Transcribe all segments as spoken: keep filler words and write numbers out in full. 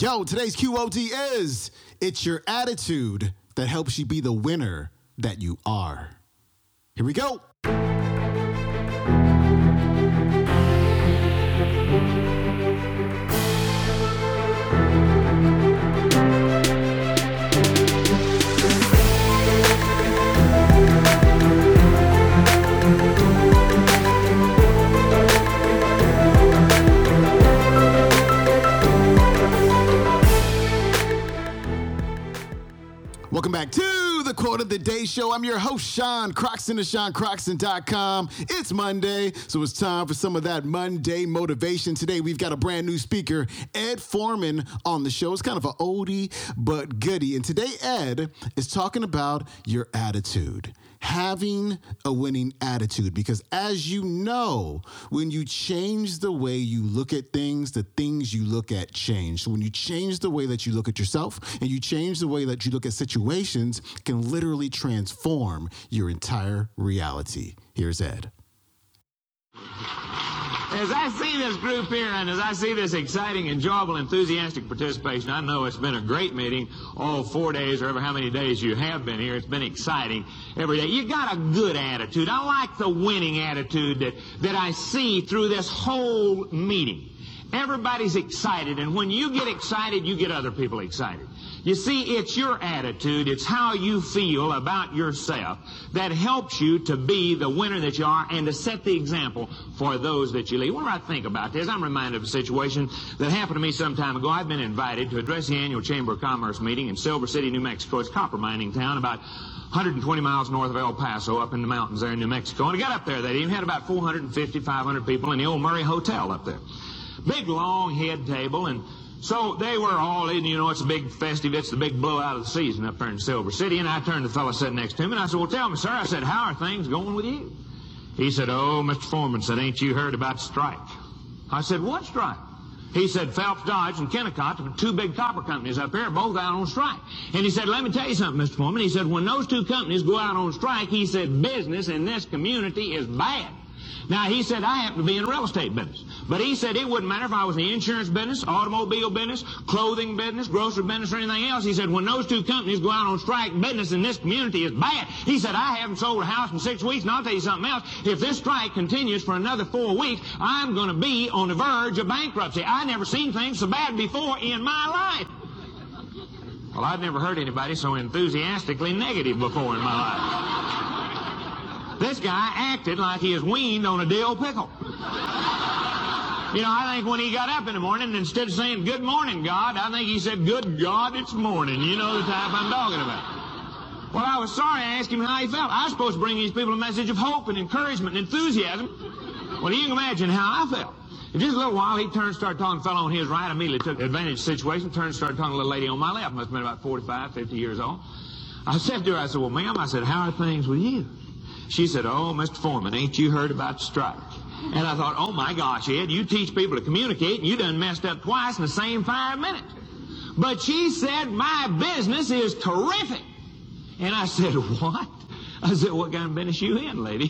Yo, today's Q O D is, it's your attitude that helps you be the winner that you are. Here we go. Welcome back to the Quote of the Day Show. I'm your host, Sean Croxton of Sean Croxton dot com. It's Monday, so it's time for some of that Monday motivation. Today, we've got a brand new speaker, Ed Foreman, on the show. It's kind of an oldie but goodie. And today, Ed is talking about your attitude, having a winning attitude. Because as you know, when you change the way you look at things, the things you look at change. So when you change the way that you look at yourself and you change the way that you look at situations, can literally transform your entire reality. Here's Ed. As I see this group here and as I see this exciting, enjoyable, enthusiastic participation, I know it's been a great meeting all four days or ever how many days you have been here. It's been exciting every day. You got a good attitude. I like the winning attitude that, that I see through this whole meeting. Everybody's excited, and when you get excited, you get other people excited. You see, it's your attitude, it's how you feel about yourself that helps you to be the winner that you are and to set the example for those that you lead. Whenever I think about this, I'm reminded of a situation that happened to me some time ago. I've been invited to address the annual Chamber of Commerce meeting in Silver City, New Mexico. It's a copper mining town, about one hundred twenty miles north of El Paso, up in the mountains there in New Mexico. And I got up there that evening, had about four fifty, five hundred people in the old Murray Hotel up there. Big, long head table, and so they were all in, you know, it's a big festive, it's the big blowout of the season up there in Silver City, and I turned to the fellow sitting next to him, and I said, well, tell me, sir, I said, how are things going with you? He said, oh, Mister Foreman, said, ain't you heard about strike? I said, what strike? He said, Phelps Dodge and Kennecott, two big copper companies up here, both out on strike. And he said, let me tell you something, Mister Foreman. He said, when those two companies go out on strike, he said, business in this community is bad. Now, he said, I happen to be in the real estate business. But he said it wouldn't matter if I was in the insurance business, automobile business, clothing business, grocery business, or anything else. He said, when those two companies go out on strike, business in this community is bad. He said, I haven't sold a house in six weeks, and I'll tell you something else. If this strike continues for another four weeks, I'm going to be on the verge of bankruptcy. I never seen things so bad before in my life. Well, I've never heard anybody so enthusiastically negative before in my life. This guy acted like he was weaned on a dill pickle. You know, I think when he got up in the morning, instead of saying, good morning, God, I think he said, good God, it's morning. You know the type I'm talking about. Well, I was sorry. I asked him how he felt. I was supposed to bring these people a message of hope and encouragement and enthusiasm. Well, you can imagine how I felt. In just a little while, he turned, started talking to the fellow on his right, immediately took advantage of the situation, turned, started talking to the little lady on my left, must have been about forty-five, fifty years old. I said to her, I said, well, ma'am, I said, how are things with you? She said, oh, Mister Foreman, ain't you heard about strike? And I thought, oh, my gosh, Ed, you teach people to communicate, and you done messed up twice in the same five minutes. But she said, my business is terrific. And I said, what? I said, what kind of business you in, lady?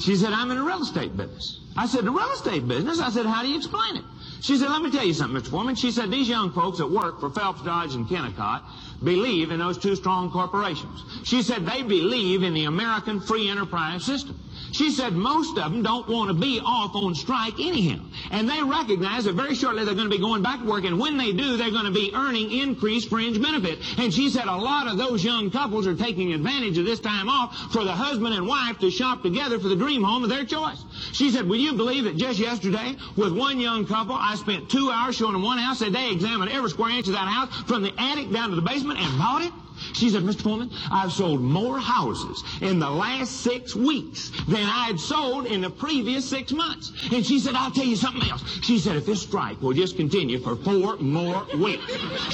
She said, I'm in the real estate business. I said, the real estate business? I said, how do you explain it? She said, let me tell you something, Mister Foreman. She said, these young folks that work for Phelps Dodge and Kennecott believe in those two strong corporations. She said, they believe in the American free enterprise system. She said, most of them don't want to be off on strike anyhow. And they recognize that very shortly they're going to be going back to work, and when they do, they're going to be earning increased fringe benefit. And she said, a lot of those young couples are taking advantage of this time off for the husband and wife to shop together for the dream home of their choice. She said, will you believe that just yesterday, with one young couple, I spent two hours showing them one house, and they examined every square inch of that house from the attic down to the basement and bought it? She said, Mister Foreman, I've sold more houses in the last six weeks than I'd sold in the previous six months. And she said, I'll tell you something else. She said, if this strike will just continue for four more weeks,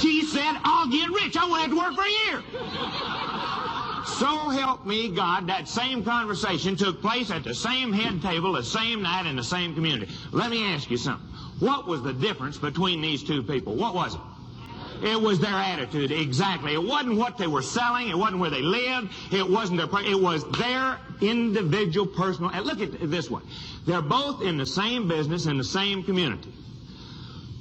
she said, I'll get rich. I won't have to work for a year. So help me God, that same conversation took place at the same head table, the same night, in the same community. Let me ask you something. What was the difference between these two people? What was it? It was their attitude, exactly. It wasn't what they were selling. It wasn't where they lived. It wasn't their... It was their individual personal... And look at it this way. They're both in the same business, in the same community.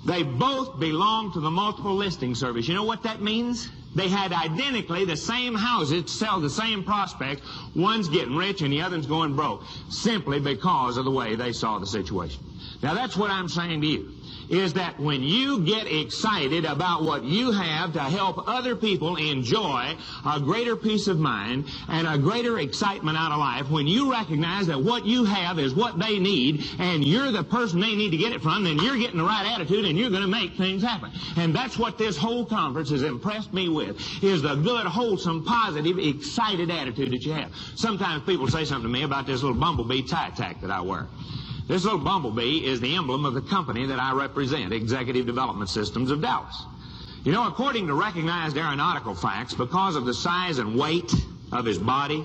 They both belong to the multiple listing service. You know what that means? They had identically the same houses to sell the same prospects. One's getting rich and the other's going broke simply because of the way they saw the situation. Now, that's what I'm saying to you, is that when you get excited about what you have to help other people enjoy a greater peace of mind and a greater excitement out of life, when you recognize that what you have is what they need and you're the person they need to get it from, then you're getting the right attitude and you're going to make things happen. And that's what this whole conference has impressed me with, is the good, wholesome, positive, excited attitude that you have. Sometimes people say something to me about this little bumblebee tie tack that I wear. This little bumblebee is the emblem of the company that I represent, Executive Development Systems of Dallas. You know, according to recognized aeronautical facts, because of the size and weight of his body,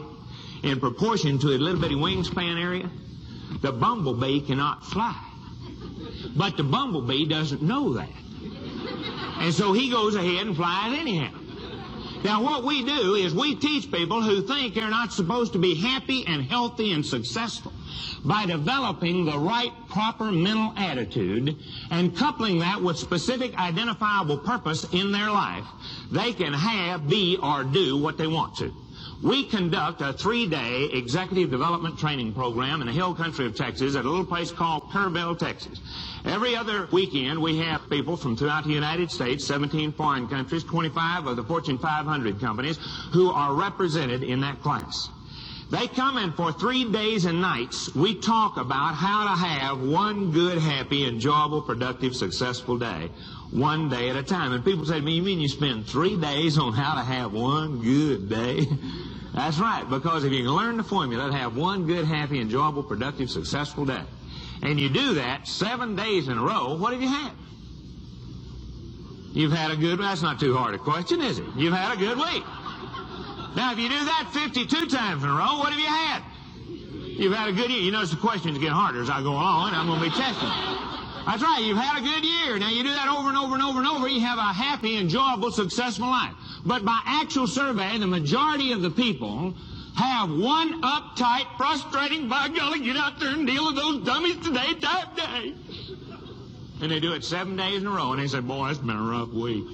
in proportion to his little bitty wingspan area, the bumblebee cannot fly. But the bumblebee doesn't know that. And so he goes ahead and flies anyhow. Now, what we do is we teach people who think they're not supposed to be happy and healthy and successful by developing the right, proper mental attitude and coupling that with specific identifiable purpose in their life. They can have, be, or do what they want to. We conduct a three-day executive development training program in the hill country of Texas at a little place called Kerrville, Texas. Every other weekend, we have people from throughout the United States, seventeen foreign countries, twenty-five of the Fortune five hundred companies who are represented in that class. They come in for three days and nights. We talk about how to have one good, happy, enjoyable, productive, successful day, one day at a time. And people say to me, you mean you spend three days on how to have one good day? That's right, because if you can learn the formula to have one good, happy, enjoyable, productive, successful day, and you do that seven days in a row, what have you had? You've had a good, that's not too hard a question, is it? You've had a good week. Now, if you do that fifty-two times in a row, what have you had? You've had a good year. You notice the questions get harder as I go along, and I'm going to be testing them. That's right, you've had a good year. Now, you do that over and over and over and over, you have a happy, enjoyable, successful life. But by actual survey, the majority of the people have one uptight, frustrating, by golly, get out there and deal with those dummies today type day. And they do it seven days in a row, and they say, boy, it's been a rough week.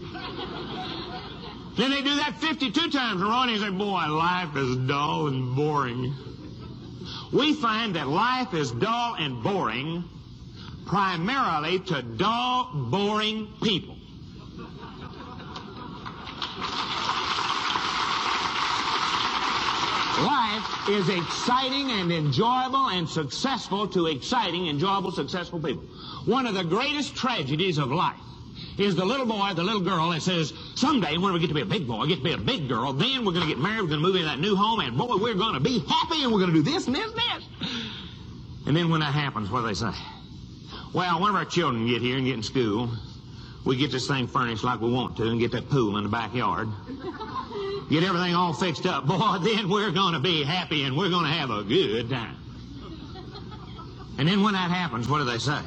Then they do that fifty-two times in a row, and they say, boy, life is dull and boring. We find that life is dull and boring primarily to dull, boring people. Life is exciting and enjoyable and successful to exciting, enjoyable, successful people. One of the greatest tragedies of life is the little boy, the little girl that says, someday when we get to be a big boy, get to be a big girl, then we're going to get married, we're going to move into that new home, and boy, we're going to be happy, and we're going to do this and this and this. And then when that happens, what do they say? Well, one of our children get here and get in school. We get this thing furnished like we want to and get that pool in the backyard. Get everything all fixed up. Boy, then we're going to be happy and we're going to have a good time. And then when that happens, what do they say?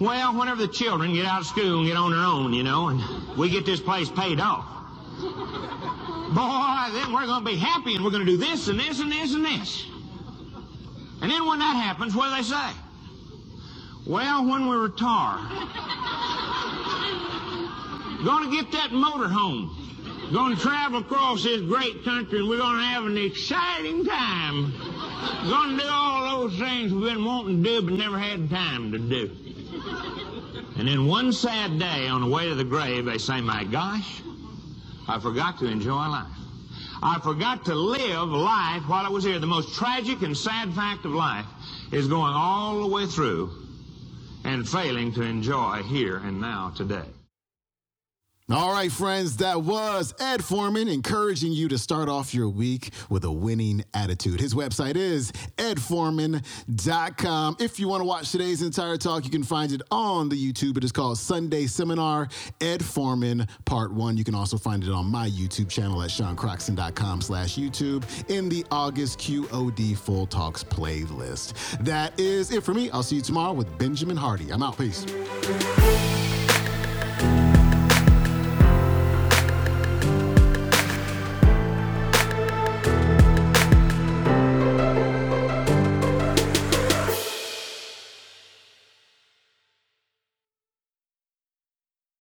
Well, whenever the children get out of school and get on their own, you know, and we get this place paid off. Boy, then we're going to be happy and we're going to do this and this and this and this. And then when that happens, what do they say? Well, when we retire, going to get that motor home, going to travel across this great country, and we're going to have an exciting time. Going to do all those things we've been wanting to do but never had time to do. And then one sad day on the way to the grave, they say, my gosh, I forgot to enjoy life. I forgot to live life while I was here. The most tragic and sad fact of life is going all the way through and failing to enjoy here and now today. All right, friends, that was Ed Foreman encouraging you to start off your week with a winning attitude. His website is ed foreman dot com. If you want to watch today's entire talk, you can find it on the YouTube. It is called Sunday Seminar, Ed Foreman Part one. You can also find it on my YouTube channel at Sean Croxton dot com slash YouTube in the August Q O D Full Talks playlist. That is it for me. I'll see you tomorrow with Benjamin Hardy. I'm out. Peace.